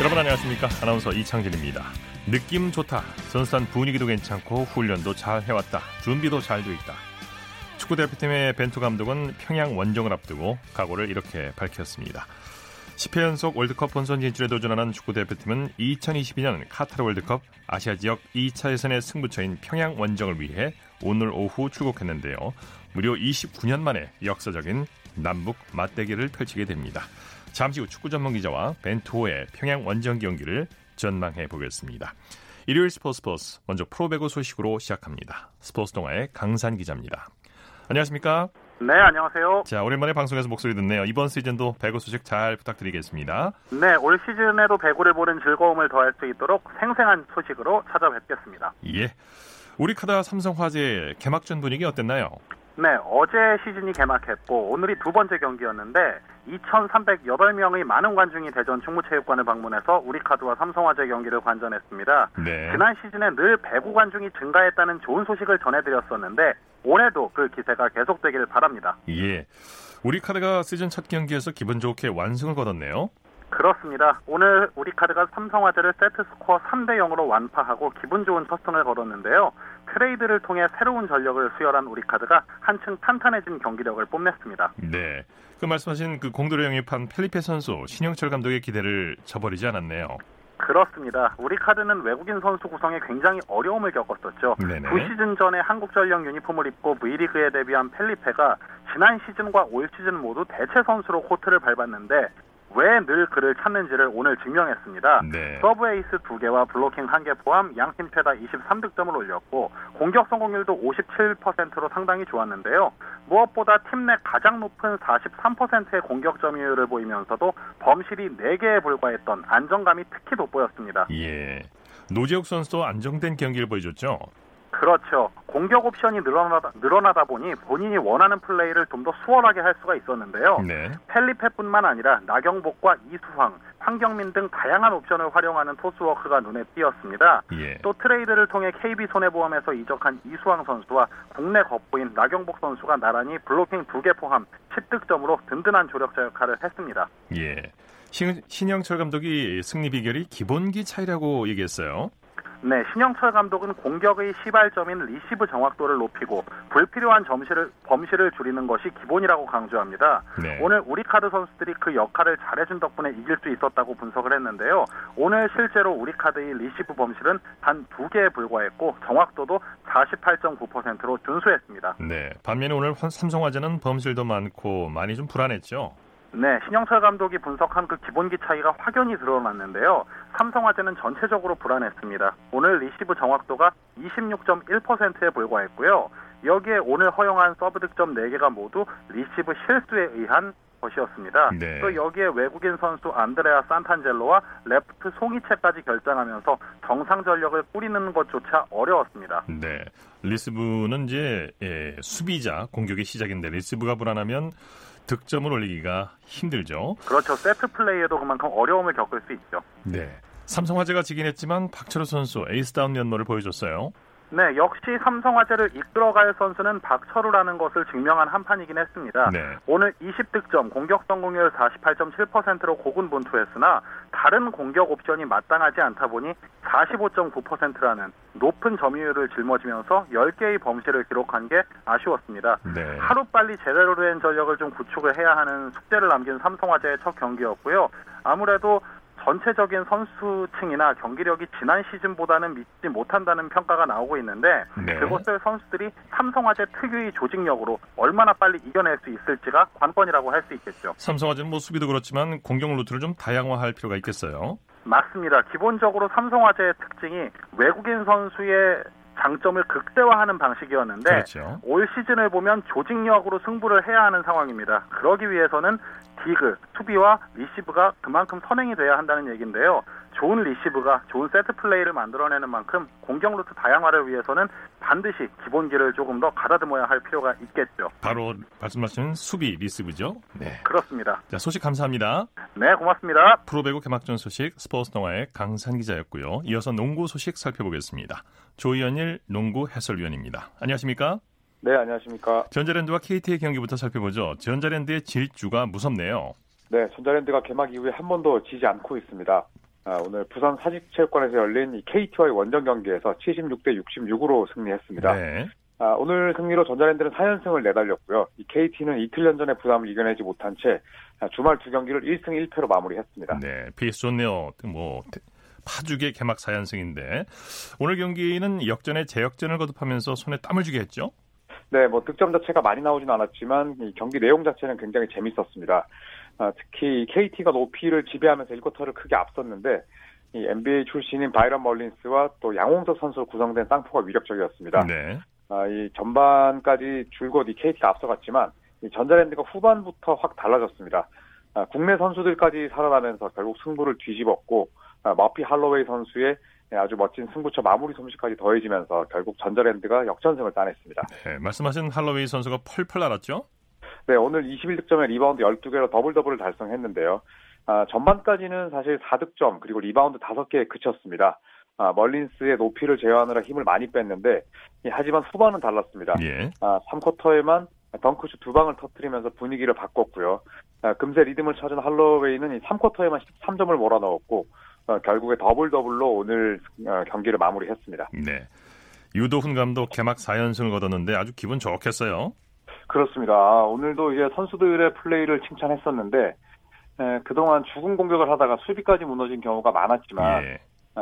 여러분 안녕하십니까? 아나운서 이창진입니다. 느낌 좋다. 선수단 분위기도 괜찮고 훈련도 잘 해왔다. 준비도 잘 돼 있다. 축구대표팀의 벤투 감독은 평양 원정을 앞두고 각오를 이렇게 밝혔습니다. 10회 연속 월드컵 본선 진출에 도전하는 축구대표팀은 2022년 카타르 월드컵 아시아 지역 2차 예선의 승부처인 평양 원정을 위해 오늘 오후 출국했는데요. 무려 29년 만에 역사적인 남북 맞대결을 펼치게 됩니다. 잠시 후 축구 전문 기자와 벤투호의 평양 원정 경기를 전망해 보겠습니다. 일요일 스포츠 먼저 프로배구 소식으로 시작합니다. 스포츠 동아의 강산 기자입니다. 안녕하십니까? 네, 안녕하세요. 자, 오랜만에 방송에서 목소리 듣네요. 이번 시즌도 배구 소식 잘 부탁드리겠습니다. 네, 올 시즌에도 배구를 보는 즐거움을 더할 수 있도록 생생한 소식으로 찾아뵙겠습니다. 예, 우리카다 삼성화재 개막전 분위기 어땠나요? 네, 어제 시즌이 개막했고 오늘이 두 번째 경기였는데 2,308명의 많은 관중이 대전 충무체육관을 방문해서 우리카드와 삼성화재 경기를 관전했습니다. 네. 지난 시즌에 늘 배구 관중이 증가했다는 좋은 소식을 전해드렸었는데 올해도 그 기세가 계속되길 바랍니다. 예, 우리카드가 시즌 첫 경기에서 기분 좋게 완승을 거뒀네요. 그렇습니다. 오늘 우리카드가 삼성화재를 세트스코어 3-0으로 완파하고 기분 좋은 첫승을 걸었는데요. 트레이드를 통해 새로운 전력을 수혈한 우리카드가 한층 탄탄해진 경기력을 뽐냈습니다. 네, 그 말씀하신 그 공도를 영입한 펠리페 선수, 신영철 감독의 기대를 저버리지 않았네요. 그렇습니다. 우리카드는 외국인 선수 구성에 굉장히 어려움을 겪었었죠. 네네. 2시즌 전에 한국전력 유니폼을 입고 V리그에 데뷔한 펠리페가 지난 시즌과 올 시즌 모두 대체 선수로 코트를 밟았는데 왜 늘 그를 찾는지를 오늘 증명했습니다. 네. 서브 에이스 2개와 블로킹 1개 포함 양팀 최다 23득점을 올렸고 공격 성공률도 57%로 상당히 좋았는데요. 무엇보다 팀 내 가장 높은 43%의 공격 점유율을 보이면서도 범실이 4개에 불과했던 안정감이 특히 돋보였습니다. 예, 노재욱 선수도 안정된 경기를 보여줬죠? 그렇죠. 공격 옵션이 늘어나다 보니 본인이 원하는 플레이를 좀 더 수월하게 할 수가 있었는데요. 네. 펠리페뿐만 아니라 나경복과 이수황, 황경민 등 다양한 옵션을 활용하는 토스워크가 눈에 띄었습니다. 예. 또 트레이드를 통해 KB손해보험에서 이적한 이수황 선수와 국내 겉보인 나경복 선수가 나란히 블로킹 2개 포함 10득점으로 든든한 조력자 역할을 했습니다. 예. 신영철 감독이 승리 비결이 기본기 차이라고 얘기했어요. 네, 신영철 감독은 공격의 시발점인 리시브 정확도를 높이고 불필요한 범실을 줄이는 것이 기본이라고 강조합니다. 네. 오늘 우리카드 선수들이 그 역할을 잘해준 덕분에 이길 수 있었다고 분석을 했는데요. 오늘 실제로 우리카드의 리시브 범실은 단 2개에 불과했고 정확도도 48.9%로 준수했습니다. 네, 반면에 오늘 삼성화재는 범실도 많고 많이 좀 불안했죠? 네, 신영철 감독이 분석한 그 기본기 차이가 확연히 드러났는데요. 삼성화재는 전체적으로 불안했습니다. 오늘 리시브 정확도가 26.1%에 불과했고요. 여기에 오늘 허용한 서브 득점 4개가 모두 리시브 실수에 의한 것이었습니다. 네. 또 여기에 외국인 선수 안드레아 산탄젤로와 레프트 송이채까지 결정하면서 정상 전력을 꾸리는 것조차 어려웠습니다. 네, 리시브는 이제 수비자 공격의 시작인데 리시브가 불안하면 득점을 올리기가 힘들죠. 그렇죠. 세트 플레이에도 그만큼 어려움을 겪을 수 있죠. 네, 삼성화재가 지긴 했지만 박철호 선수 에이스다운 면모를 보여줬어요. 네, 역시 삼성화재를 이끌어갈 선수는 박철우라는 것을 증명한 한판이긴 했습니다. 네. 오늘 20득점, 공격 성공률 48.7%로 고군분투했으나 다른 공격 옵션이 마땅하지 않다 보니 45.9%라는 높은 점유율을 짊어지면서 10개의 범실을 기록한 게 아쉬웠습니다. 네. 하루빨리 제대로 된 전력을 좀 구축을 해야 하는 숙제를 남긴 삼성화재의 첫 경기였고요. 아무래도 전체적인 선수층이나 경기력이 지난 시즌보다는 믿지 못한다는 평가가 나오고 있는데 네. 그것을 선수들이 삼성화재 특유의 조직력으로 얼마나 빨리 이겨낼 수 있을지가 관건이라고 할 수 있겠죠. 삼성화재는 뭐 수비도 그렇지만 공격 루트를 좀 다양화할 필요가 있겠어요. 맞습니다. 기본적으로 삼성화재의 특징이 외국인 선수의 장점을 극대화하는 방식이었는데 그렇죠. 올 시즌을 보면 조직력으로 승부를 해야 하는 상황입니다. 그러기 위해서는 디그, 투비와 리시브가 그만큼 선행이 돼야 한다는 얘기인데요. 좋은 리시브가 좋은 세트 플레이를 만들어내는 만큼 공격 루트 다양화를 위해서는 반드시 기본기를 조금 더 가다듬어야 할 필요가 있겠죠. 바로 말씀하신 수비 리시브죠? 네, 그렇습니다. 자, 소식 감사합니다. 네, 고맙습니다. 프로배구 개막전 소식 스포츠 동아의 강산 기자였고요. 이어서 농구 소식 살펴보겠습니다. 조현일 농구 해설위원입니다. 안녕하십니까? 네, 안녕하십니까. 전자랜드와 KT의 경기부터 살펴보죠. 전자랜드의 질주가 무섭네요. 네, 전자랜드가 개막 이후에 한 번도 지지 않고 있습니다. 오늘 부산 사직체육관에서 열린 KT와의 원정 경기에서 76대 66으로 승리했습니다. 네. 오늘 승리로 전자랜드는 4연승을 내달렸고요. 이 KT는 이틀 연전의 부담을 이겨내지 못한 채 주말 두 경기를 1승 1패로 마무리했습니다. 네, 페이스 좋네요. 파죽의 개막 4연승인데 오늘 경기는 역전에 재역전을 거듭하면서 손에 땀을 주게 했죠? 네, 득점 자체가 많이 나오진 않았지만 이 경기 내용 자체는 굉장히 재밌었습니다. 특히 KT가 높이를 지배하면서 1쿼터를 크게 앞섰는데 이 NBA 출신인 바이런 멀린스와 또 양홍석 선수로 구성된 쌍포가 위력적이었습니다. 네. 이 전반까지 줄곧 이 KT가 앞서갔지만 이 전자랜드가 후반부터 확 달라졌습니다. 국내 선수들까지 살아나면서 결국 승부를 뒤집었고 머피 할로웨이 선수의 아주 멋진 승부처 마무리 솜씨까지 더해지면서 결국 전자랜드가 역전승을 따냈습니다. 네, 말씀하신 할로웨이 선수가 펄펄 날았죠? 네, 오늘 21득점에 리바운드 12개로 더블더블을 달성했는데요. 전반까지는 사실 4득점 그리고 리바운드 5개에 그쳤습니다. 멀린스의 높이를 제어하느라 힘을 많이 뺐는데 하지만 후반은 달랐습니다. 예. 3쿼터에만 덩크슛 2방을 터뜨리면서 분위기를 바꿨고요. 금세 리듬을 찾은 할로웨이는 3쿼터에만 13점을 몰아넣었고 결국에 더블더블로 오늘 경기를 마무리했습니다. 네, 유도훈 감독 개막 4연승을 거뒀는데 아주 기분 좋겠어요. 그렇습니다. 오늘도 이제 선수들의 플레이를 칭찬했었는데 그동안 죽은 공격을 하다가 수비까지 무너진 경우가 많았지만 예.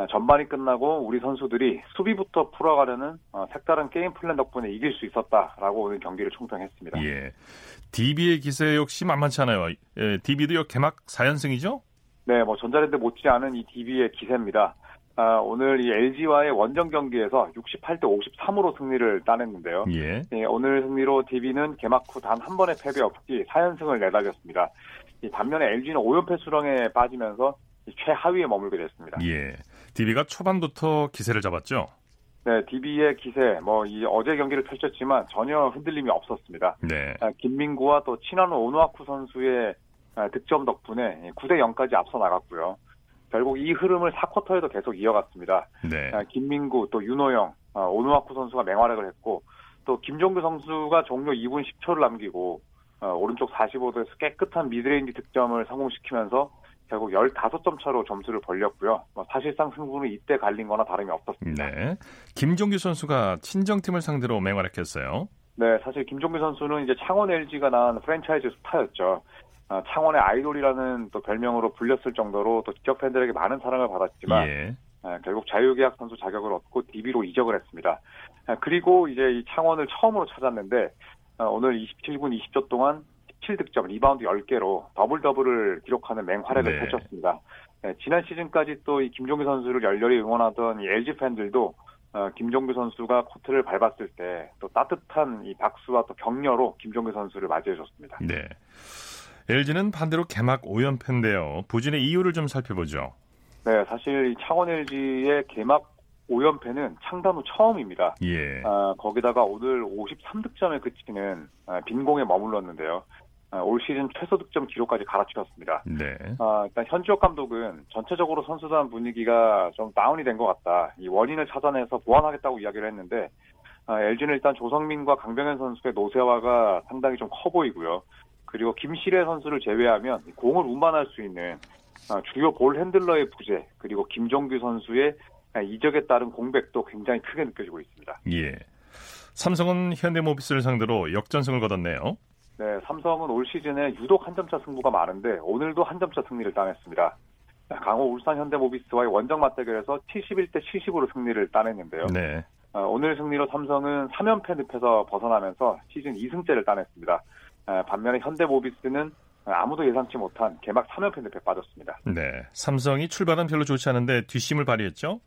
전반이 끝나고 우리 선수들이 수비부터 풀어가려는 색다른 게임 플랜 덕분에 이길 수 있었다라고 오늘 경기를 총평했습니다. 예, DB의 기세 역시 만만치 않아요. 예, DB도 개막 4연승이죠? 네, 전자랜드 못지않은 이 DB의 기세입니다. 오늘 이 LG와의 원정 경기에서 68대 53으로 승리를 따냈는데요. 예. 네, 오늘 승리로 DB는 개막 후 단 한 번의 패배 없이 4연승을 내달렸습니다. 반면에 LG는 5연패 수렁에 빠지면서 최하위에 머물게 됐습니다. 예. DB가 초반부터 기세를 잡았죠? 네, DB의 기세, 이 어제 경기를 펼쳤지만 전혀 흔들림이 없었습니다. 네. 김민구와 또 친한 오누아쿠 선수의 득점 덕분에 9대 0까지 앞서 나갔고요. 결국 이 흐름을 4쿼터에도 계속 이어갔습니다. 네. 김민구, 또 윤호영, 오누아쿠 선수가 맹활약을 했고 또 김종규 선수가 종료 2분 10초를 남기고 오른쪽 45도에서 깨끗한 미드레인지 득점을 성공시키면서 결국 15점 차로 점수를 벌렸고요. 사실상 승부는 이때 갈린 거나 다름이 없었습니다. 네. 김종규 선수가 친정팀을 상대로 맹활약했어요. 네, 사실 김종규 선수는 이제 창원 LG가 낳은 프랜차이즈 스타였죠. 창원의 아이돌이라는 또 별명으로 불렸을 정도로 또 지역 팬들에게 많은 사랑을 받았지만 예. 결국 자유계약 선수 자격을 얻고 DB로 이적을 했습니다. 그리고 이제 이 창원을 처음으로 찾았는데 오늘 27분 20초 동안 7득점, 리바운드 10개로 더블더블을 기록하는 맹활약을 펼쳤습니다. 네. 지난 시즌까지 또 이 김종규 선수를 열렬히 응원하던 이 LG 팬들도 김종규 선수가 코트를 밟았을 때 또 따뜻한 이 박수와 또 격려로 김종규 선수를 맞이해줬습니다. 네. LG는 반대로 개막 5연패인데요. 부진의 이유를 좀 살펴보죠. 네, 사실 창원 LG의 개막 5연패는 창단 후 처음입니다. 예. 거기다가 오늘 53득점에 그치는 빈공에 머물렀는데요. 올 시즌 최소 득점 기록까지 갈아치웠습니다. 네. 일단 현지혁 감독은 전체적으로 선수단 분위기가 좀 다운이 된 것 같다. 이 원인을 찾아내서 보완하겠다고 이야기를 했는데 LG는 일단 조성민과 강병현 선수의 노쇠화가 상당히 좀 커 보이고요. 그리고 김실애 선수를 제외하면 공을 운반할 수 있는 주요 볼 핸들러의 부재 그리고 김종규 선수의 이적에 따른 공백도 굉장히 크게 느껴지고 있습니다. 예. 삼성은 현대모비스를 상대로 역전승을 거뒀네요. 네, 삼성은 올 시즌에 유독 한 점차 승부가 많은데 오늘도 한 점차 승리를 따냈습니다. 강호 울산 현대모비스와의 원정 맞대결에서 71대 70으로 승리를 따냈는데요. 네. 오늘 승리로 삼성은 3연패 늪에서 벗어나면서 시즌 2승째를 따냈습니다. 반면에 현대모비스는 아무도 예상치 못한 개막 3연패 늪에 빠졌습니다. 네, 삼성이 출발은 별로 좋지 않은데 뒷심을 발휘했죠?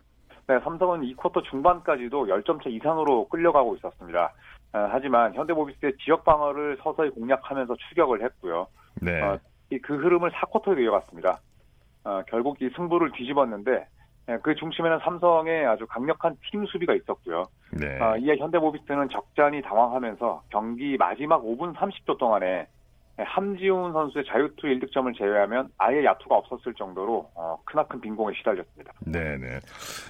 네, 삼성은 2쿼터 중반까지도 10점차 이상으로 끌려가고 있었습니다. 하지만 현대모비스의 지역 방어를 서서히 공략하면서 추격을 했고요. 네. 그 흐름을 4쿼터에 이어갔습니다. 결국 이 승부를 뒤집었는데 그 중심에는 삼성의 아주 강력한 팀 수비가 있었고요. 네. 이에 현대모비스는 적잖이 당황하면서 경기 마지막 5분 30초 동안에 함지훈 선수의 자유투 1득점을 제외하면 아예 야투가 없었을 정도로 크나큰 빈공에 시달렸습니다. 네네.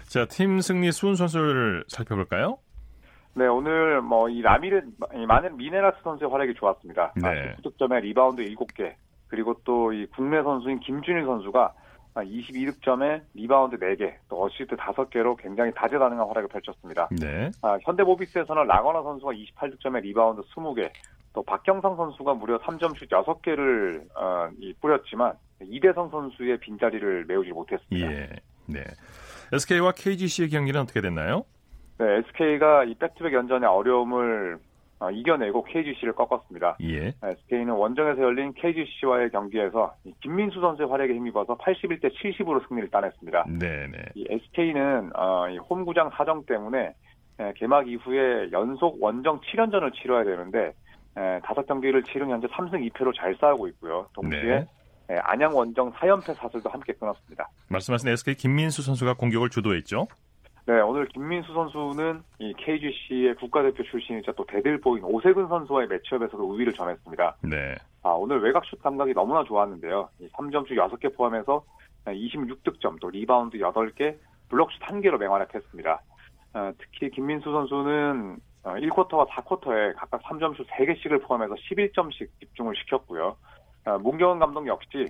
자, 팀 승리 수훈 선수를 살펴볼까요? 네, 오늘 이 라미르 많은 미네라스 선수의 활약이 좋았습니다. 네. 득점에 리바운드 7개, 그리고 또 이 국내 선수인 김준일 선수가 22득점에 리바운드 4개, 또 어시스트 5개로 굉장히 다재다능한 활약을 펼쳤습니다. 네. 현대모비스에서는 라거나 선수가 28득점에 리바운드 20개, 또 박경상 선수가 무려 3점슛 6개를 뿌렸지만 이대성 선수의 빈자리를 메우지 못했습니다. 예. 네. SK와 KGC의 경기는 어떻게 됐나요? 네, SK가 이 백투백 연전의 어려움을 이겨내고 KGC를 꺾었습니다. 예. SK는 원정에서 열린 KGC와의 경기에서 김민수 선수의 활약에 힘입어서 81대 70으로 승리를 따냈습니다. 네네. 이 SK는 이 홈구장 사정 때문에 개막 이후에 연속 원정 7연전을 치러야 되는데 5경기를 치른 현재 3승 2패로 잘 싸우고 있고요. 동시에 네. 안양 원정 4연패 사슬도 함께 끊었습니다. 말씀하신 SK 김민수 선수가 공격을 주도했죠? 네, 오늘 김민수 선수는 이 KGC의 국가대표 출신이자 또 대들보인 오세근 선수와의 매치업에서도 우위를 점했습니다. 네. 오늘 외곽슛 감각이 너무나 좋았는데요. 3점슛 6개 포함해서 26득점, 또 리바운드 8개, 블록슛 1개로 맹활약했습니다. 특히 김민수 선수는 1쿼터와 4쿼터에 각각 3점슛 3개씩을 포함해서 11점씩 집중을 시켰고요. 문경은 감독 역시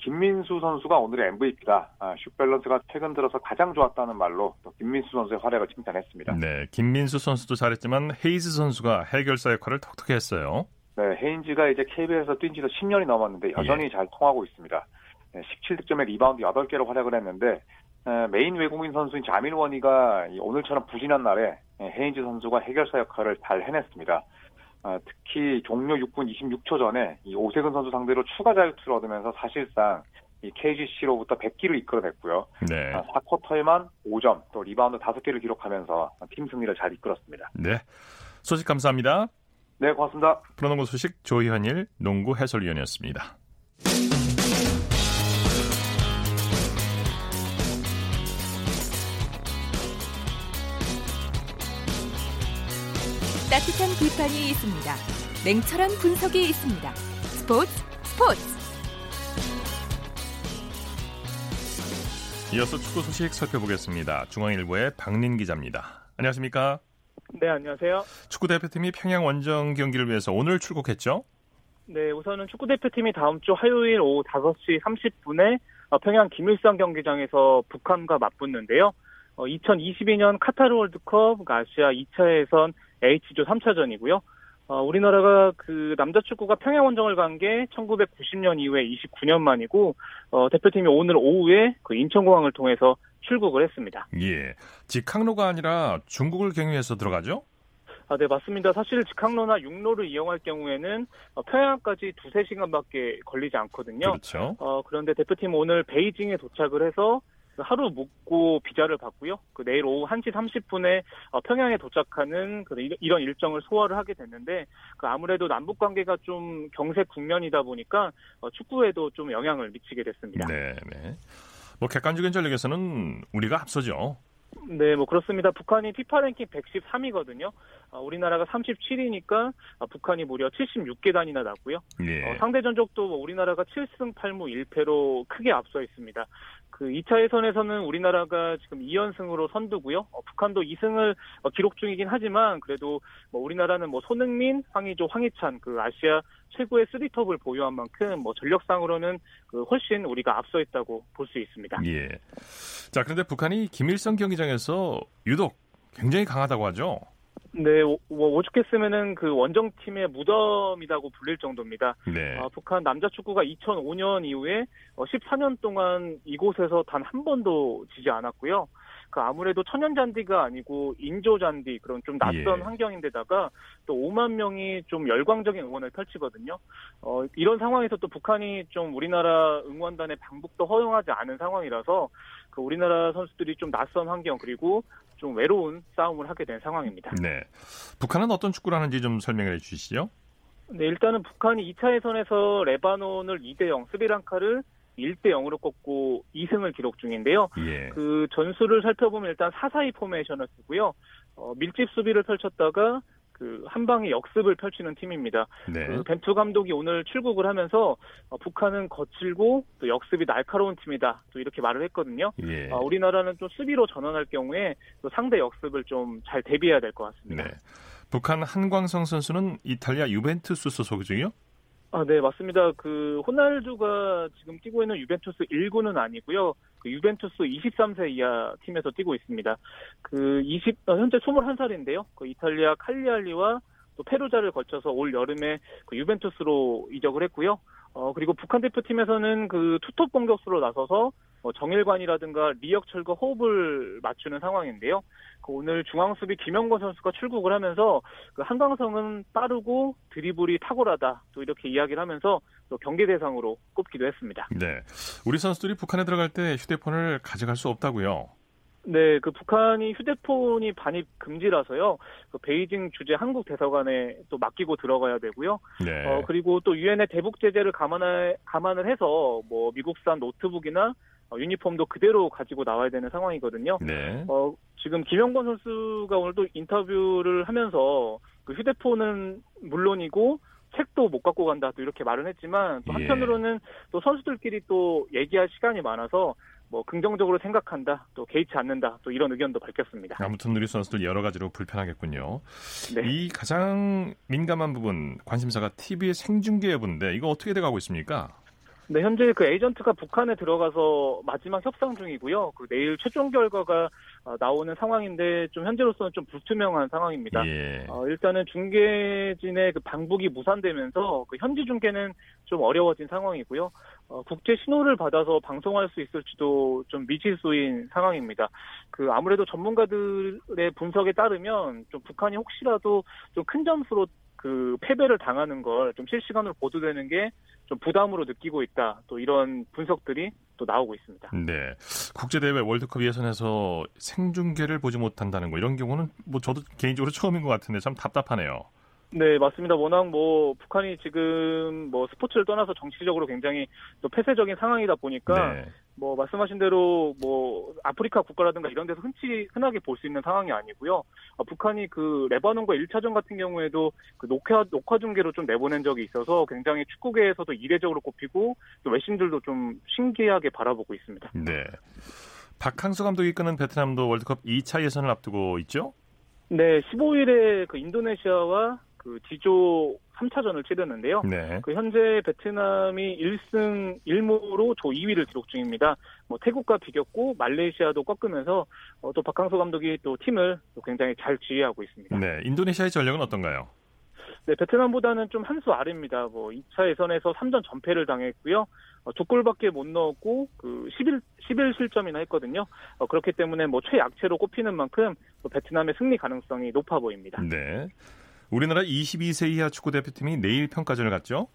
김민수 선수가 오늘의 MVP다. 슛밸런스가 최근 들어서 가장 좋았다는 말로 또 김민수 선수의 활약을 칭찬했습니다. 네, 김민수 선수도 잘했지만 헤이즈 선수가 해결사 역할을 톡톡히 했어요. 네, 헤이즈가 이제 KBL에서 뛴 지도 10년이 넘었는데 여전히 예. 잘 통하고 있습니다. 17득점에 리바운드 8개로 활약을 했는데 메인 외국인 선수인 자밀원이가 오늘처럼 부진한 날에 헤이즈 선수가 해결사 역할을 잘 해냈습니다. 특히 종료 6분 26초 전에 이 오세근 선수 상대로 추가 자유투를 얻으면서 사실상 이 KGC로부터 100기를 이끌어냈고요. 네. 4쿼터에만 5점, 또 리바운드 5개를 기록하면서 팀 승리를 잘 이끌었습니다. 네, 소식 감사합니다. 네, 고맙습니다. 프로농구 소식 조현일 농구 해설위원이었습니다. 따뜻한 비판이 있습니다. 냉철한 분석이 있습니다. 스포츠. 이어서 축구 소식 살펴보겠습니다. 중앙일보의 박민 기자입니다. 안녕하십니까? 네, 안녕하세요. 축구 대표팀이 평양 원정 경기를 위해서 오늘 출국했죠? 네, 우선은 축구 대표팀이 다음 주 화요일 오후 5시 30분에 평양 김일성 경기장에서 북한과 맞붙는데요. 2022년 카타르 월드컵 아시아 2차 예선 H조 3차전이고요. 우리나라가 그 남자 축구가 평양 원정을 간 게 1990년 이후에 29년 만이고 대표팀이 오늘 오후에 그 인천공항을 통해서 출국을 했습니다. 예, 직항로가 아니라 중국을 경유해서 들어가죠? 네, 맞습니다. 사실 직항로나 육로를 이용할 경우에는 평양까지 2-3시간밖에 걸리지 않거든요. 그렇죠. 그런데 대표팀은 오늘 베이징에 도착을 해서 하루 묵고 비자를 받고요. 그 내일 오후 1시 30분에 평양에 도착하는 이런 일정을 소화를 하게 됐는데 아무래도 남북 관계가 좀 경색 국면이다 보니까 축구에도 좀 영향을 미치게 됐습니다. 네, 네. 뭐 객관적인 전력에서는 우리가 앞서죠. 네, 뭐 그렇습니다. 북한이 피파 랭킹 113위거든요. 우리나라가 37위니까 북한이 무려 76계단이나 낮고요. 예. 상대 전적도 우리나라가 7승 8무 1패로 크게 앞서 있습니다. 그 2차 예선에서는 우리나라가 지금 2연승으로 선두고요. 북한도 2승을 기록 중이긴 하지만 그래도 우리나라는 손흥민, 황의조, 황희찬 그 아시아 최고의 3톱을 보유한 만큼 전력상으로는 그 훨씬 우리가 앞서 있다고 볼 수 있습니다. 예. 자, 그런데 북한이 김일성 경기장에서 유독 굉장히 강하다고 하죠. 네, 오죽했으면은 그 원정팀의 무덤이라고 불릴 정도입니다. 네. 북한 남자 축구가 2005년 이후에 14년 동안 이곳에서 단 한 번도 지지 않았고요. 그 아무래도 천연잔디가 아니고 인조잔디 그런 좀 낯선 예. 환경인데다가 또 5만 명이 좀 열광적인 응원을 펼치거든요. 이런 상황에서 또 북한이 좀 우리나라 응원단의 방북도 허용하지 않은 상황이라서 그 우리나라 선수들이 좀 낯선 환경 그리고 좀 외로운 싸움을 하게 된 상황입니다. 네, 북한은 어떤 축구를 하는지 좀 설명을 해주시죠. 네, 일단은 북한이 2차 예선에서 레바논을 2-0, 스리랑카를 1-0으로 꺾고 2승을 기록 중인데요. 예. 그 전술을 살펴보면 일단 4-4-2 포메이션을 쓰고요. 밀집 수비를 펼쳤다가 그 한 방의 역습을 펼치는 팀입니다. 네. 그 벤투 감독이 오늘 출국을 하면서 북한은 거칠고 또 역습이 날카로운 팀이다. 또 이렇게 말을 했거든요. 예. 우리나라는 좀 수비로 전환할 경우에 또 상대 역습을 좀 잘 대비해야 될 것 같습니다. 네. 북한 한광성 선수는 이탈리아 유벤투스 소속이죠? 아, 네, 맞습니다. 그 호날두가 지금 뛰고 있는 유벤투스 1군은 아니고요. 그 유벤투스 23세 이하 팀에서 뛰고 있습니다. 현재 21살인데요. 그 이탈리아 칼리알리와 또 페루자를 거쳐서 올 여름에 그 유벤투스로 이적을 했고요. 그리고 북한 대표팀에서는 그 투톱 공격수로 나서서 정일관이라든가 리혁철과 호흡을 맞추는 상황인데요. 오늘 중앙수비 김영권 선수가 출국을 하면서 그 한강성은 빠르고 드리블이 탁월하다. 또 이렇게 이야기를 하면서 또 경계 대상으로 꼽기도 했습니다. 네, 우리 선수들이 북한에 들어갈 때 휴대폰을 가져갈 수 없다고요? 네, 그 북한이 휴대폰이 반입 금지라서요. 그 베이징 주재 한국 대사관에 또 맡기고 들어가야 되고요. 네. 그리고 또 유엔의 대북 제재를 감안을 해서 뭐 미국산 노트북이나 유니폼도 그대로 가지고 나와야 되는 상황이거든요. 네. 지금 김영권 선수가 오늘도 인터뷰를 하면서 그 휴대폰은 물론이고 책도 못 갖고 간다 또 이렇게 말은 했지만 또 한편으로는 또 선수들끼리 또 얘기할 시간이 많아서 뭐 긍정적으로 생각한다, 또 개의치 않는다, 또 이런 의견도 밝혔습니다. 아무튼 우리 선수들 여러 가지로 불편하겠군요. 네. 이 가장 민감한 부분 관심사가 TV의 생중계 여부인데 이거 어떻게 돼가고 있습니까? 네, 현재 그 에이전트가 북한에 들어가서 마지막 협상 중이고요. 그 내일 최종 결과가 나오는 상황인데 좀 현재로서는 좀 불투명한 상황입니다. 예. 일단은 중계진의 그 방북이 무산되면서 그 현지 중계는 좀 어려워진 상황이고요. 국제 신호를 받아서 방송할 수 있을지도 좀 미지수인 상황입니다. 그 아무래도 전문가들의 분석에 따르면 좀 북한이 혹시라도 좀 큰 점수로 그 패배를 당하는 걸 좀 실시간으로 보도되는 게 좀 부담으로 느끼고 있다. 또 이런 분석들이 또 나오고 있습니다. 네, 국제대회 월드컵 예선에서 생중계를 보지 못한다는 거 이런 경우는 뭐 저도 개인적으로 처음인 것 같은데 참 답답하네요. 네, 맞습니다. 워낙 뭐 북한이 지금 뭐 스포츠를 떠나서 정치적으로 굉장히 또 폐쇄적인 상황이다 보니까. 네. 뭐 말씀하신 대로 뭐 아프리카 국가라든가 이런 데서 흔하게 볼 수 있는 상황이 아니고요. 북한이 그 레바논과 1차전 같은 경우에도 그 녹화 중계로 좀 내보낸 적이 있어서 굉장히 축구계에서도 이례적으로 꼽히고 또 외신들도 좀 신기하게 바라보고 있습니다. 네. 박항서 감독이 이끄는 베트남도 월드컵 2차 예선을 앞두고 있죠? 네, 15일에 그 인도네시아와 그 D조 3차전을 치르는데요. 네. 그 현재 베트남이 1승 1무로 조 2위를 기록 중입니다. 뭐 태국과 비겼고 말레이시아도 꺾으면서 또 박항서 감독이 또 팀을 또 굉장히 잘 지휘하고 있습니다. 네, 인도네시아의 전력은 어떤가요? 네, 베트남보다는 좀 한 수 아래입니다. 뭐 2차 예선에서 3전 전패를 당했고요. 두 골밖에 못 넣었고 그 11실점이나 했거든요. 그렇기 때문에 뭐 최약체로 꼽히는 만큼 베트남의 승리 가능성이 높아 보입니다. 네. 우리나라 22세 이하 축구대표팀이 내일 평가전을 갔죠?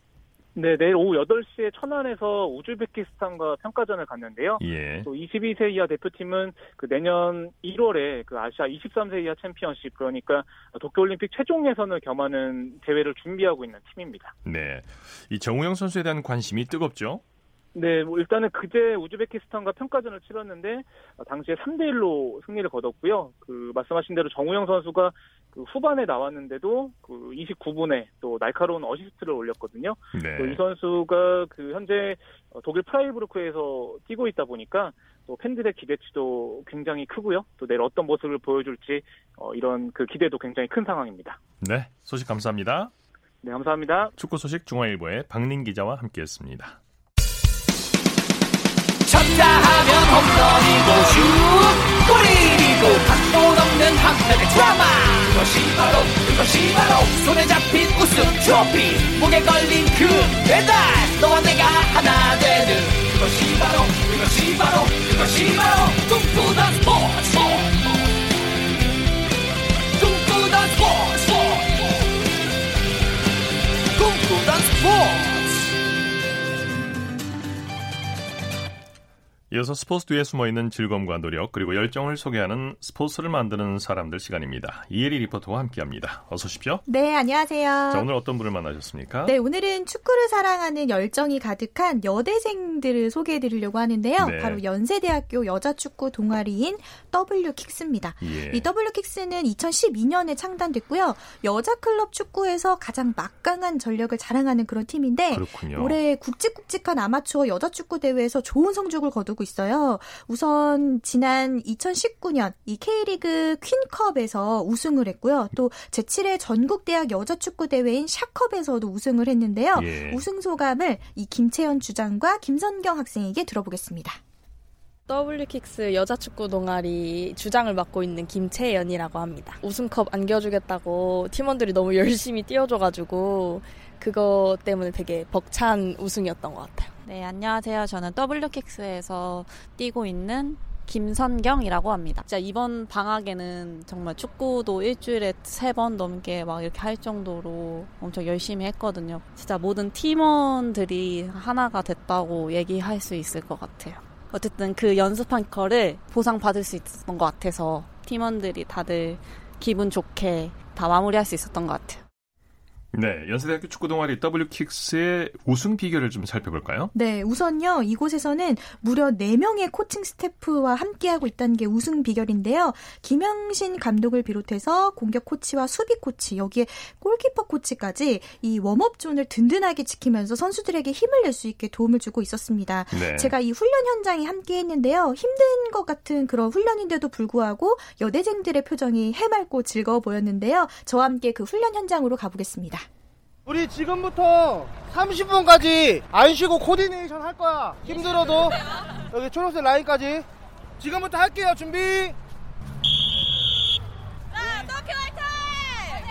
네, 내일 오후 8시에 천안에서 우즈베키스탄과 평가전을 갔는데요. 예. 또 22세 이하 대표팀은 그 내년 1월에 그 아시아 23세 이하 챔피언십, 그러니까 도쿄올림픽 최종 예선을 겸하는 대회를 준비하고 있는 팀입니다. 네, 이 정우영 선수에 대한 관심이 뜨겁죠? 네, 뭐 일단은 그제 우즈베키스탄과 평가전을 치렀는데 당시에 3대1로 승리를 거뒀고요. 그 말씀하신 대로 정우영 선수가 그 후반에 나왔는데도 그 29분에 또 날카로운 어시스트를 올렸거든요. 네. 또 이 선수가 그 현재 독일 프라이부르크에서 뛰고 있다 보니까 또 팬들의 기대치도 굉장히 크고요. 또 내일 어떤 모습을 보여줄지 이런 그 기대도 굉장히 큰 상황입니다. 네, 소식 감사합니다. 네, 감사합니다. 축구 소식 중앙일보의 박민 기자와 함께했습니다. 쳤다 하면 홈런이고 슛 골인이고 각본 없는 한편의 드라마 그것이 바로 손에 잡힌 우승 트로피 목에 걸린 그 배달 너와 내가 하나 되는 그것이 바로 꿈꾸던 스포츠 이어서 스포츠 뒤에 숨어있는 즐거움과 노력 그리고 열정을 소개하는 스포츠를 만드는 사람들 시간입니다. 이혜리 리포터와 함께합니다. 어서 오십시오. 네, 안녕하세요. 자, 오늘 어떤 분을 만나셨습니까? 네, 오늘은 축구를 사랑하는 열정이 가득한 여대생들을 소개해드리려고 하는데요. 네. 바로 연세대학교 여자축구 동아리인 W킥스입니다. 예. 이 W킥스는 2012년에 창단됐고요. 여자클럽 축구에서 가장 막강한 전력을 자랑하는 그런 팀인데 그렇군요. 올해 굵직굵직한 아마추어 여자축구 대회에서 좋은 성적을 거두고 있어요. 우선 지난 2019년 이 K리그 퀸컵에서 우승을 했고요. 또 제7회 전국대학 여자축구대회인 샤컵에서도 우승을 했는데요. 예. 우승 소감을 이 김채연 주장과 김선경 학생에게 들어보겠습니다. W킥스 여자축구 동아리 주장을 맡고 있는 김채연이라고 합니다. 우승컵 안겨주겠다고 팀원들이 너무 열심히 뛰어줘가지고 그거 때문에 되게 벅찬 우승이었던 것 같아요. 네, 안녕하세요. 저는 W킥스에서 뛰고 있는 김선경이라고 합니다. 진짜 이번 방학에는 정말 축구도 일주일에 3번 넘게 막 이렇게 할 정도로 엄청 열심히 했거든요. 진짜 모든 팀원들이 하나가 됐다고 얘기할 수 있을 것 같아요. 어쨌든 그 연습한 거를 보상받을 수 있었던 것 같아서 팀원들이 다들 기분 좋게 다 마무리할 수 있었던 것 같아요. 네, 연세대학교 축구동아리 W킥스의 우승 비결을 좀 살펴볼까요? 네, 우선요. 이곳에서는 무려 4명의 코칭 스태프와 함께하고 있다는 게 우승 비결인데요. 김영신 감독을 비롯해서 공격 코치와 수비 코치, 여기에 골키퍼 코치까지 이 웜업 존을 든든하게 지키면서 선수들에게 힘을 낼 수 있게 도움을 주고 있었습니다. 네. 제가 이 훈련 현장에 함께했는데요. 힘든 것 같은 그런 훈련인데도 불구하고 여대생들의 표정이 해맑고 즐거워 보였는데요. 저와 함께 그 훈련 현장으로 가보겠습니다. 우리 지금부터 30분까지 안 쉬고 코디네이션 할 거야. 힘들어도 여기 초록색 라인까지 지금부터 할게요. 준비. 도쿄 화이팅!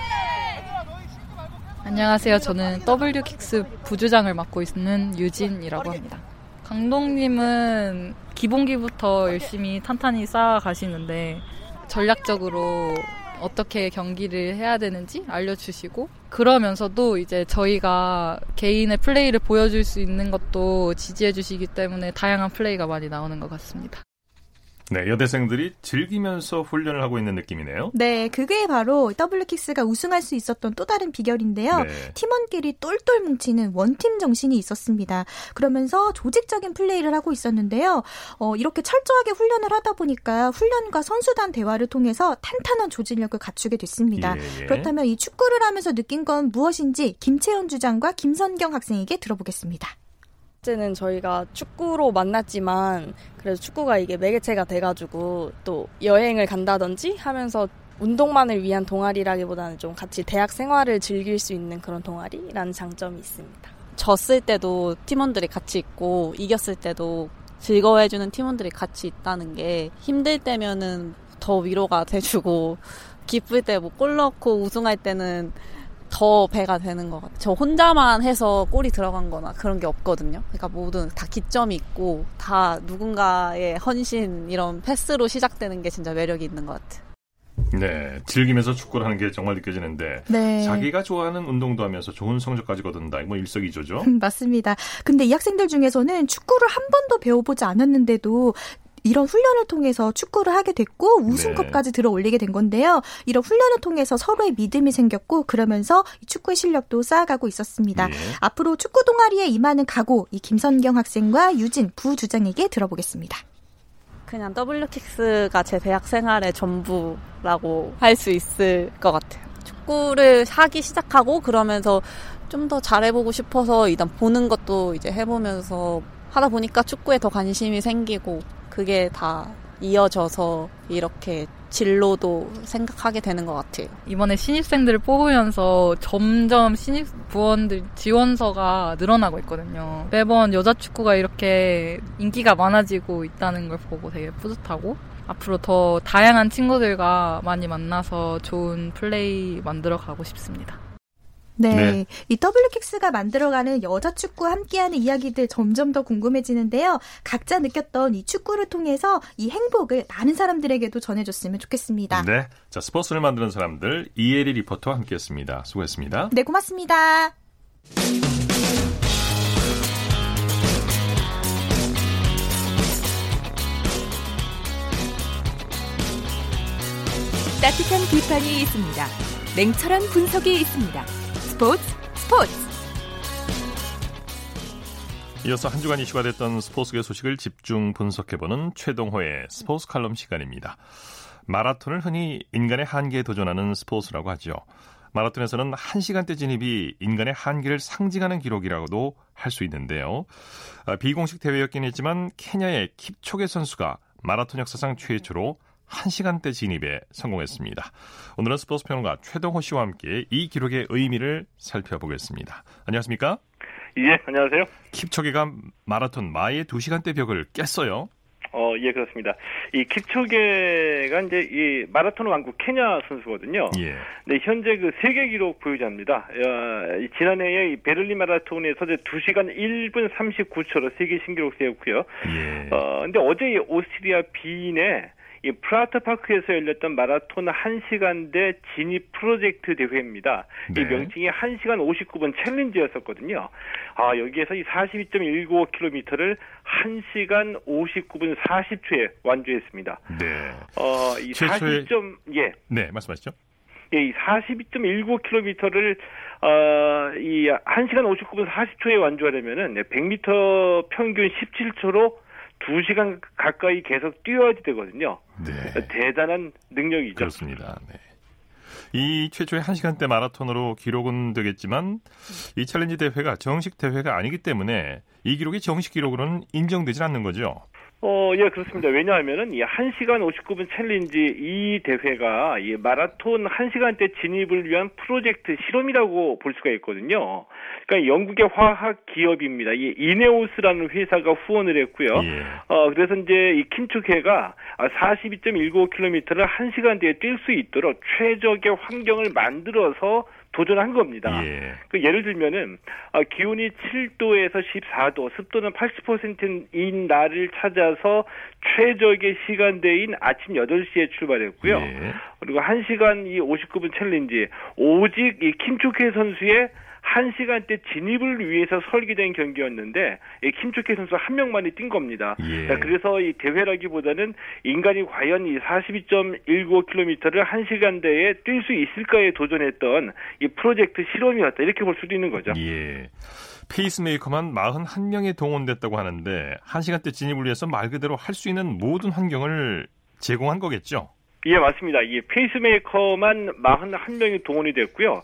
안녕하세요. 저는 W킥스 부주장을 맡고 있는 유진이라고 합니다. 감독님은 기본기부터 열심히 탄탄히 쌓아가시는데 전략적으로 어떻게 경기를 해야 되는지 알려주시고 그러면서도 이제 저희가 개인의 플레이를 보여줄 수 있는 것도 지지해 주시기 때문에 다양한 플레이가 많이 나오는 것 같습니다. 네, 여대생들이 즐기면서 훈련을 하고 있는 느낌이네요. 네, 그게 바로 W킥스가 우승할 수 있었던 또 다른 비결인데요. 네. 팀원끼리 똘똘 뭉치는 원팀 정신이 있었습니다. 그러면서 조직적인 플레이를 하고 있었는데요. 이렇게 철저하게 훈련을 하다 보니까 훈련과 선수단 대화를 통해서 탄탄한 조직력을 갖추게 됐습니다. 예. 그렇다면 이 축구를 하면서 느낀 건 무엇인지 김채연 주장과 김선경 학생에게 들어보겠습니다. 첫째는 저희가 축구로 만났지만 그래서 축구가 이게 매개체가 돼가지고 또 여행을 간다든지 하면서 운동만을 위한 동아리라기보다는 좀 같이 대학 생활을 즐길 수 있는 그런 동아리라는 장점이 있습니다. 졌을 때도 팀원들이 같이 있고 이겼을 때도 즐거워해주는 팀원들이 같이 있다는 게 힘들 때면은 더 위로가 돼주고 기쁠 때 뭐 골 넣고 우승할 때는 더 배가 되는 것 같아요. 저 혼자만 해서 골이 들어간 거나 그런 게 없거든요. 그러니까 모든 다 기점이 있고 다 누군가의 헌신 이런 패스로 시작되는 게 진짜 매력이 있는 것 같아요. 네, 즐기면서 축구를 하는 게 정말 느껴지는데 네. 자기가 좋아하는 운동도 하면서 좋은 성적까지 거둔다. 뭐 일석이조죠. 맞습니다. 근데 이 학생들 중에서는 축구를 한 번도 배워보지 않았는데도 이런 훈련을 통해서 축구를 하게 됐고 우승컵까지 네. 들어올리게 된 건데요. 이런 훈련을 통해서 서로의 믿음이 생겼고 그러면서 축구의 실력도 쌓아가고 있었습니다. 네. 앞으로 축구 동아리에 임하는 각오 이 김선경 학생과 유진 부주장에게 들어보겠습니다. 그냥 W킥스가 제 대학 생활의 전부라고 할 수 있을 것 같아요. 축구를 하기 시작하고 그러면서 좀 더 잘해보고 싶어서 일단 보는 것도 이제 해보면서 하다 보니까 축구에 더 관심이 생기고 그게 다 이어져서 이렇게 진로도 생각하게 되는 것 같아요. 이번에 신입생들을 뽑으면서 점점 신입 부원들 지원서가 늘어나고 있거든요. 매번 여자 축구가 이렇게 인기가 많아지고 있다는 걸 보고 되게 뿌듯하고 앞으로 더 다양한 친구들과 많이 만나서 좋은 플레이 만들어 가고 싶습니다. 네, 이 W킥스가 만들어가는 여자축구 함께하는 이야기들 점점 더 궁금해지는데요. 각자 느꼈던 이 축구를 통해서 이 행복을 많은 사람들에게도 전해줬으면 좋겠습니다. 네, 자 스포츠를 만드는 사람들 이혜리 리포터와 함께했습니다. 수고했습니다. 네, 고맙습니다. 따뜻한 비판이 있습니다. 냉철한 분석이 있습니다. 스포츠. 이어서 한 주간 이슈가 됐던 스포츠계 소식을 집중 분석해보는 최동호의 스포츠 칼럼 시간입니다. 마라톤을 흔히 인간의 한계에 도전하는 스포츠라고 하죠. 마라톤에서는 1시간대 진입이 인간의 한계를 상징하는 기록이라고도 할 수 있는데요. 비공식 대회였긴 했지만 케냐의 킵초게 선수가 마라톤 역사상 최초로 1시간대 진입에 성공했습니다. 오늘은 스포츠 평론가 최동호 씨와 함께 이 기록의 의미를 살펴보겠습니다. 안녕하십니까? 예, 안녕하세요. 킵초게가 마라톤 마의 2시간대 벽을 깼어요. 예, 그렇습니다. 이 킵초게가 이제 이 마라톤 왕국 케냐 선수거든요. 예. 네, 현재 그 세계 기록 보유자입니다. 지난해에 이 베를린 마라톤에서 2시간 1분 39초로 세계 신기록 세웠고요. 예. 근데 어제 이 오스트리아 비인에 이 프라트 파크에서 열렸던 마라톤 1시간대 진입 프로젝트 대회입니다. 네. 이 명칭이 1시간 59분 챌린지였었거든요. 아, 여기에서 이 42.195km를 1시간 59분 40초에 완주했습니다. 네. 이 최초의... 40. 예. 네, 말씀하시죠. 예, 이 42.195km를 이 1시간 59분 40초에 완주하려면은 100m 평균 17초로 2시간 가까이 계속 뛰어야 되거든요. 네. 대단한 능력이죠. 그렇습니다. 네. 이 최초의 1시간대 마라톤으로 기록은 되겠지만 이 챌린지 대회가 정식 대회가 아니기 때문에 이 기록이 정식 기록으로는 인정되지 않는 거죠. 예, 그렇습니다. 왜냐하면은 이 1시간 59분 챌린지 이 대회가 이 마라톤 1시간대 진입을 위한 프로젝트 실험이라고 볼 수가 있거든요. 그러니까 영국의 화학 기업입니다. 이 이네오스라는 회사가 후원을 했고요. 예. 그래서 이제 이 킵초게가 42.195km를 1시간대에 뛸 수 있도록 최적의 환경을 만들어서 도전한 겁니다. 예. 그 예를 들면은 기온이 7도에서 14도, 습도는 80%인 날을 찾아서 최적의 시간대인 아침 8시에 출발했고요. 예. 그리고 1시간 59분 챌린지, 오직 이 킵초게 선수의 1시간대 진입을 위해서 설계된 경기였는데 킵초게 선수 한 명만이 뛴 겁니다. 예. 자, 그래서 이 대회라기보다는 인간이 과연 이 42.195km를 1시간대에 뛸 수 있을까에 도전했던 이 프로젝트 실험이었다, 이렇게 볼 수도 있는 거죠. 예. 페이스메이커만 41명이 동원됐다고 하는데 1시간대 진입을 위해서 말 그대로 할 수 있는 모든 환경을 제공한 거겠죠? 예, 맞습니다. 이 페이스메이커만 41명이 동원이 됐고요.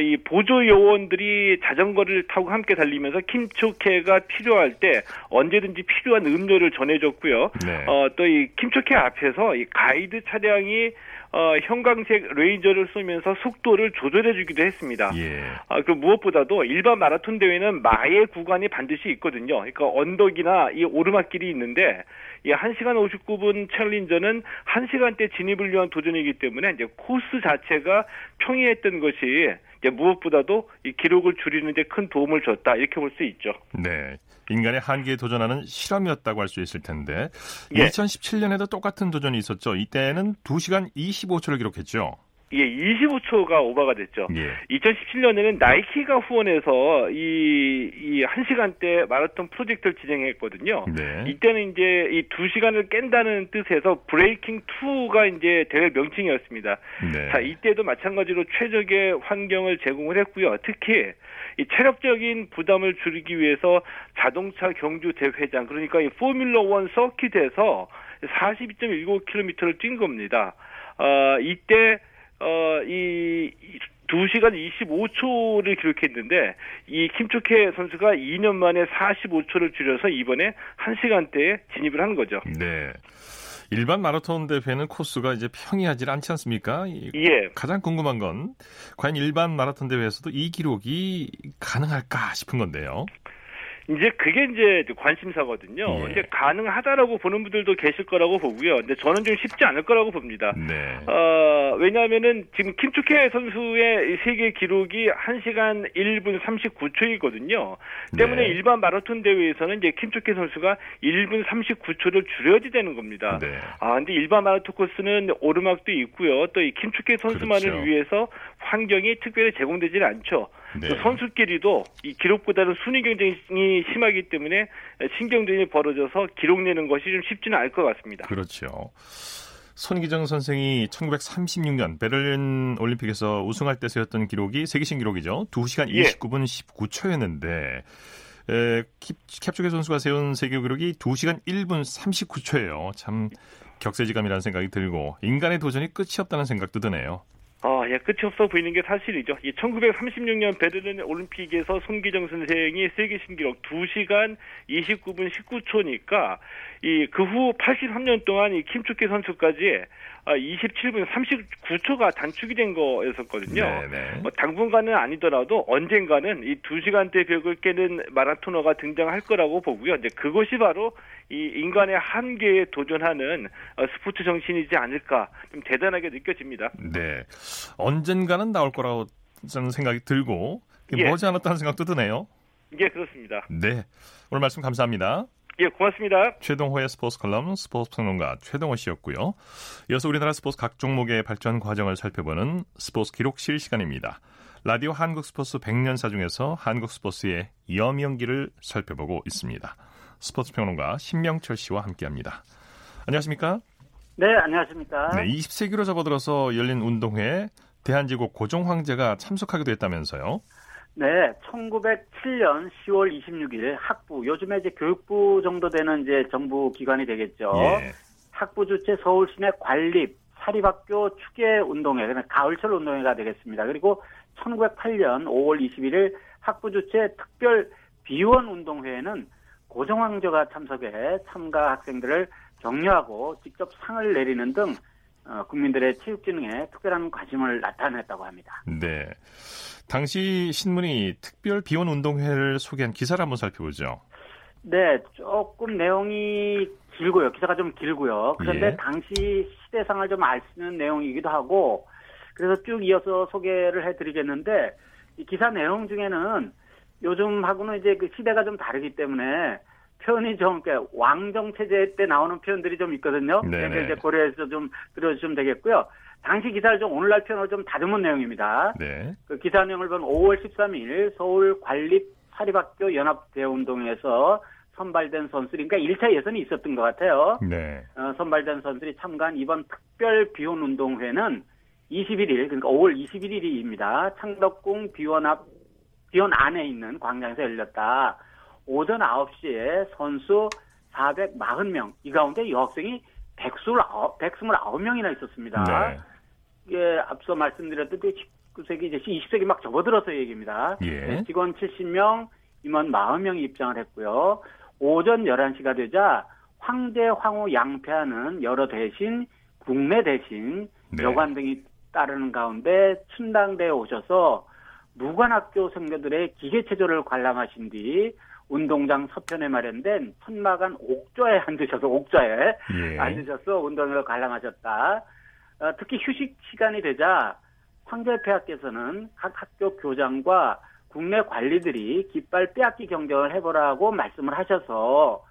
이 보조 요원들이 자전거를 타고 함께 달리면서 킵초게가 필요할 때 언제든지 필요한 음료를 전해줬고요. 네. 또 이 킵초게 앞에서 이 가이드 차량이 형광색 레이저를 쏘면서 속도를 조절해주기도 했습니다. 예. 그 무엇보다도 일반 마라톤 대회는 마의 구간이 반드시 있거든요. 그러니까 언덕이나 이 오르막길이 있는데 이 1시간 59분 챌린저는 1시간대 진입을 위한 도전이기 때문에 이제 코스 자체가 평이했던 것이 이제 무엇보다도 이 기록을 줄이는 데 큰 도움을 줬다, 이렇게 볼 수 있죠. 네. 인간의 한계에 도전하는 실험이었다고 할 수 있을 텐데. 예. 2017년에도 똑같은 도전이 있었죠. 이때는 2시간 25초를 기록했죠. 예, 25초가 오버가 됐죠. 예. 2017년에는 나이키가 후원해서 이 1시간대 마라톤 프로젝트를 진행했거든요. 네. 이때는 이제 이 2시간을 깬다는 뜻에서 브레이킹 2가 이제 대회 명칭이었습니다. 네. 자, 이때도 마찬가지로 최적의 환경을 제공을 했고요. 특히 이 체력적인 부담을 줄이기 위해서 자동차 경주 대회장, 그러니까 이 포뮬러 1 서킷에서 42.195km를 뛴 겁니다. 이때 이 2시간 25초를 기록했는데 이 킵초게 선수가 2년 만에 45초를 줄여서 이번에 1시간대에 진입을 한 거죠. 네. 일반 마라톤 대회는 코스가 이제 평이하지 않지 않습니까? 예. 가장 궁금한 건 과연 일반 마라톤 대회에서도 이 기록이 가능할까 싶은 건데요. 이제 그게 이제 관심사거든요. 예. 이제 가능하다라고 보는 분들도 계실 거라고 보고요. 근데 저는 좀 쉽지 않을 거라고 봅니다. 네. 왜냐하면은 지금 킵초게 선수의 세계 기록이 1시간 1분 39초이거든요. 때문에 네. 일반 마라톤 대회에서는 이제 킵초게 선수가 1분 39초를 줄여야지 되는 겁니다. 네. 아, 근데 일반 마라톤 코스는 오르막도 있고요. 또 이 킵초게 선수만을 그렇죠. 위해서 환경이 특별히 제공되지는 않죠. 네. 선수끼리도 이 기록보다는 순위 경쟁이 심하기 때문에 신경전이 벌어져서 기록 내는 것이 좀 쉽지는 않을 것 같습니다. 그렇죠. 손기정 선생이 1936년 베를린 올림픽에서 우승할 때 세웠던 기록이 세계 신기록이죠. 2시간 29분 19초였는데 캡초게 선수가 세운 세계 기록이 2시간 1분 39초예요. 참 격세지감이라는 생각이 들고 인간의 도전이 끝이 없다는 생각도 드네요. 끝이 없어 보이는 게 사실이죠. 1936년 베를린 올림픽에서 손기정 선생이 세계 신기록 2시간 29분 19초니까 그 후 83년 동안 킵초게 선수까지 27분 39초가 단축이 된 거였었거든요. 당분간은 아니더라도 언젠가는 이 2시간대 벽을 깨는 마라토너가 등장할 거라고 보고요. 이제 그것이 바로 이 인간의 한계에 도전하는 스포츠 정신이지 않을까 좀 대단하게 느껴집니다. 네, 언젠가는 나올 거라고 저는 생각이 들고 머지않았다는 생각도 드네요. 예, 그렇습니다. 네, 오늘 말씀 감사합니다. 예, 고맙습니다. 최동호의 스포츠 칼럼, 스포츠 평론가 최동호 씨였고요. 이어서 우리나라 스포츠 각 종목의 발전 과정을 살펴보는 스포츠 기록실 시간입니다. 라디오 한국 스포츠 100년사 중에서 한국 스포츠의 여명기를 살펴보고 있습니다. 스포츠 평론가 신영철 씨와 함께합니다. 안녕하십니까? 네, 안녕하십니까? 네, 20세기로 접어들어서 열린 운동회에 대한제국 고종 황제가 참석하기도 했다면서요? 네, 1907년 10월 26일 학부, 요즘에 이제 교육부 정도 되는 이제 정부 기관이 되겠죠. 예. 학부 주최 서울 시내 관립 사립학교 축제 운동회, 그러면 가을철 운동회가 되겠습니다. 그리고 1908년 5월 21일 학부 주최 특별 비원 운동회에는 고종 황제가 참석해 참가 학생들을 격려하고 직접 상을 내리는 등 국민들의 체육진흥에 특별한 관심을 나타냈다고 합니다. 네. 당시 신문이 특별 비원 운동회를 소개한 기사를 한번 살펴보죠. 네, 조금 내용이 길고요. 기사가 좀 길고요. 그런데 당시 시대상을 좀 알 수 있는 내용이기도 하고, 그래서 쭉 이어서 소개를 해드리겠는데, 이 기사 내용 중에는 요즘하고는 이제 그 시대가 좀 다르기 때문에 표현이 좀, 그러니까 왕정 체제 때 나오는 표현들이 좀 있거든요. 그래서 이제 고려해서 좀 들어주시면 되겠고요. 당시 기사를 좀 오늘날 표현을 좀 다듬은 내용입니다. 네. 그 기사 내용을 본 5월 13일 서울 관립 사립학교 연합대회운동회에서 선발된 선수들, 그러니까 1차 예선이 있었던 것 같아요. 네. 선발된 선수들이 참가한 이번 특별 비원 운동회는 21일, 그러니까 5월 21일입니다. 창덕궁 비원 안에 있는 광장에서 열렸다. 오전 9시에 선수 440명, 이 가운데 여학생이 129명이나 있었습니다. 네. 이게 앞서 말씀드렸듯이 19세기, 이제 20세기 막 접어들어서 얘기입니다. 예. 직원 70명, 임원 40명이 입장을 했고요. 오전 11시가 되자 황제, 황후 양폐하는 여러 대신, 국내 대신, 여관 등이 따르는 가운데 춘당대에 오셔서 무관학교 생녀들의 기계체조를 관람하신 뒤 운동장 서편에 마련된 천막안 옥좌에 앉으셔서 운동을 관람하셨다. 특히 휴식 시간이 되자 황제 폐하께서는 각 학교 교장과 국내 관리들이 깃발 빼앗기 경쟁을 해보라고 말씀을 하셔서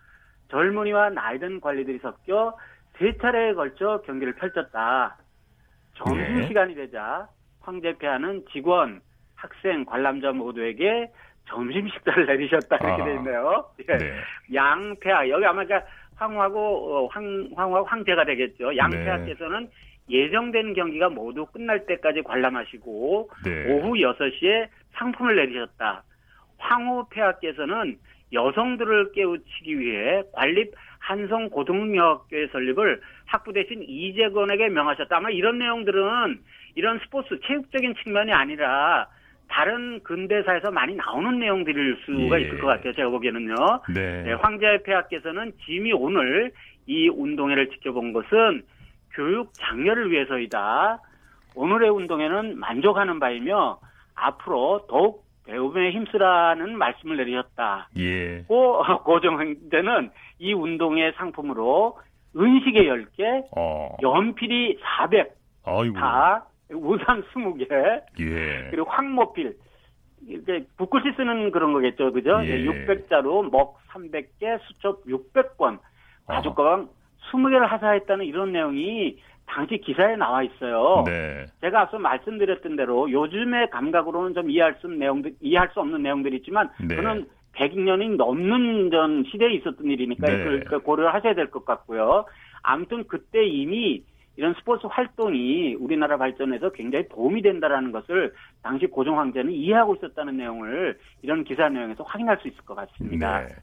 젊은이와 나이든 관리들이 섞여 세 차례에 걸쳐 경기를 펼쳤다. 점심시간이 되자 황제 폐하는 직원, 학생, 관람자 모두에게 점심 식사를 내리셨다, 이렇게 돼 있네요. 예. 네. 양폐하, 여기 아마 황후하고 황제가 되겠죠. 양폐하께서는 예정된 경기가 모두 끝날 때까지 관람하시고 오후 6시에 상품을 내리셨다. 황후폐하께서는 여성들을 깨우치기 위해 관립 한성고등여학교의 설립을 학부 대신 이재건에게 명하셨다. 아마 이런 내용들은 이런 스포츠, 체육적인 측면이 아니라 다른 근대사에서 많이 나오는 내용들일 수가 있을 것 같아요. 제가 보기에는요. 네, 황제의 폐하께서는 짐이 오늘 이 운동회를 지켜본 것은 교육 장려를 위해서이다. 오늘의 운동회는 만족하는 바이며 앞으로 더욱 배움에 힘쓰라는 말씀을 내리셨다. 고종 황제는 이 운동회 상품으로 은식에 10개, 연필이 400, 다 우산 20개, 그리고 황모필, 이제 붓글씨 쓰는 그런 거겠죠, 그죠? 600자루, 먹 300개, 수첩 600권, 가죽 가방 20개를 하사했다는 이런 내용이 당시 기사에 나와 있어요. 네. 제가 앞서 말씀드렸던 대로 요즘의 감각으로는 좀 이해할 수 없는 내용들이 있지만, 그거는 100년이 넘는 전 시대에 있었던 일이니까 그걸 고려를 하셔야 될 것 같고요. 아무튼 그때 이미 이런 스포츠 활동이 우리나라 발전에서 굉장히 도움이 된다라는 것을 당시 고종 황제는 이해하고 있었다는 내용을 이런 기사 내용에서 확인할 수 있을 것 같습니다. 네.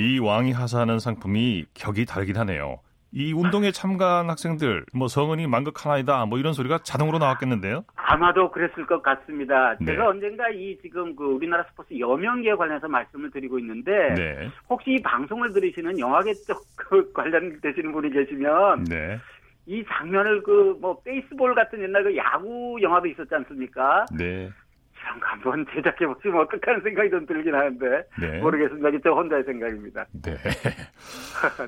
이 왕이 하사하는 상품이 격이 다르긴 하네요. 이 운동에 참가한 학생들, 뭐 성은이 만극 하나이다, 뭐 이런 소리가 자동으로 나왔겠는데요? 아마도 그랬을 것 같습니다. 네. 제가 언젠가 이 지금 그 우리나라 스포츠 여명기에 관해서 말씀을 드리고 있는데, 네. 혹시 이 방송을 들으시는 영화계 쪽 관련되시는 분이 계시면, 네. 이 장면을 그 뭐 베이스볼 같은 옛날 그 야구 영화도 있었지 않습니까? 네. 이런 거 한번 제작해보시면 어떡하는 생각이 좀 들긴 하는데 네. 모르겠습니다. 이게 저 혼자의 생각입니다. 네.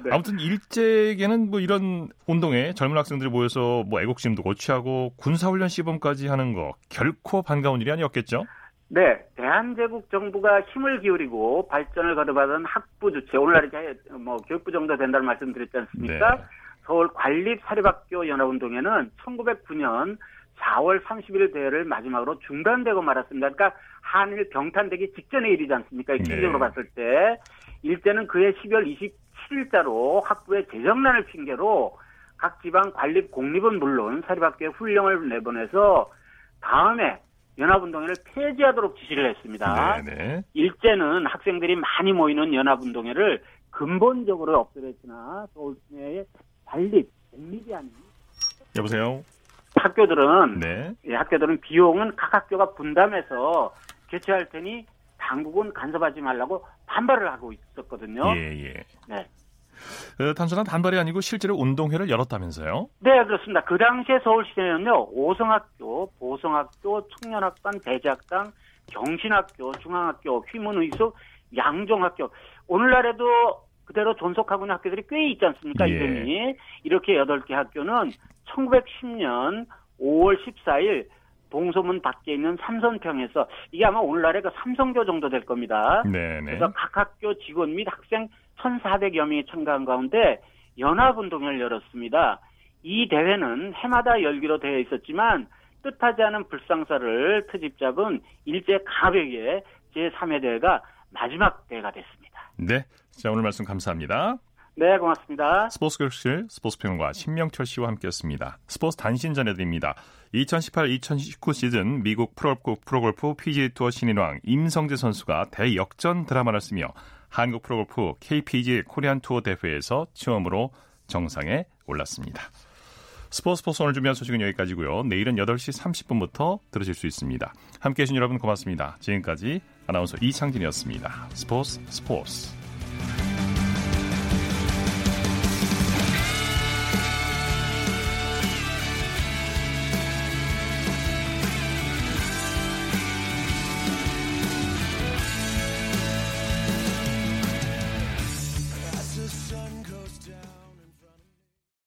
네. 아무튼 일제에게는 뭐 이런 운동에 젊은 학생들이 모여서 뭐 애국심도 고취하고 군사훈련 시범까지 하는 거 결코 반가운 일이 아니었겠죠? 네. 대한제국 정부가 힘을 기울이고 발전을 거듭하던 학부 주체, 오늘날 이제 뭐 교육부 정도 된다는 말씀 드렸지 않습니까? 네. 서울 관립사립학교 연합운동회는 1909년 4월 30일 대회를 마지막으로 중단되고 말았습니다. 그러니까 한일 병탄되기 직전의 일이지 않습니까? 기적으로 네. 봤을 때 일제는 그해 12월 27일자로 학부의 재정난을 핑계로 각 지방 관립 공립은 물론 사립학교에 훈령을 내보내서 다음에 연합운동회를 폐지하도록 지시를 했습니다. 네, 네. 일제는 학생들이 많이 모이는 연합운동회를 근본적으로 없애려지나 서울 시내의 관립 공립이 아닌 여보세요. 학교들은 네. 예, 학교들은 비용은 각 학교가 분담해서 개최할 테니 당국은 간섭하지 말라고 반발을 하고 있었거든요. 예예. 네. 단순한 반발이 아니고 실제로 운동회를 열었다면서요? 네 그렇습니다. 그 당시에 서울시내는요 오성학교, 보성학교, 청년학반, 대작당, 경신학교, 중앙학교, 휘문의수, 양종학교 오늘날에도 그대로 존속하고 있는 학교들이 꽤 있지 않습니까? 예. 이름이 이렇게 8개 학교는 1910년 5월 14일 동소문 밖에 있는 삼선평에서 이게 아마 오늘날의 그 삼성교 정도 될 겁니다. 네네. 그래서 각 학교 직원 및 학생 1,400여 명이 참가한 가운데 연합운동회를 열었습니다. 이 대회는 해마다 열기로 되어 있었지만 뜻하지 않은 불상사를 트집 잡은 일제 강압에 제3회 대회가 마지막 대회가 됐습니다. 네, 자 오늘 말씀 감사합니다. 네, 고맙습니다. 스포츠 교실 스포츠 평론가 신영철 씨와 함께했습니다. 스포츠 단신 전해드립니다. 2018-2019 시즌 미국 프로골프 PGA 투어 신인왕 임성재 선수가 대역전 드라마를 쓰며 한국 프로골프 KPGA 코리안 투어 대회에서 처음으로 정상에 올랐습니다. 스포츠 오늘 준비한 소식은 여기까지고요. 내일은 8시 30분부터 들으실 수 있습니다. 함께해 주신 여러분 고맙습니다. 지금까지 아나운서 이창진이었습니다. 스포츠.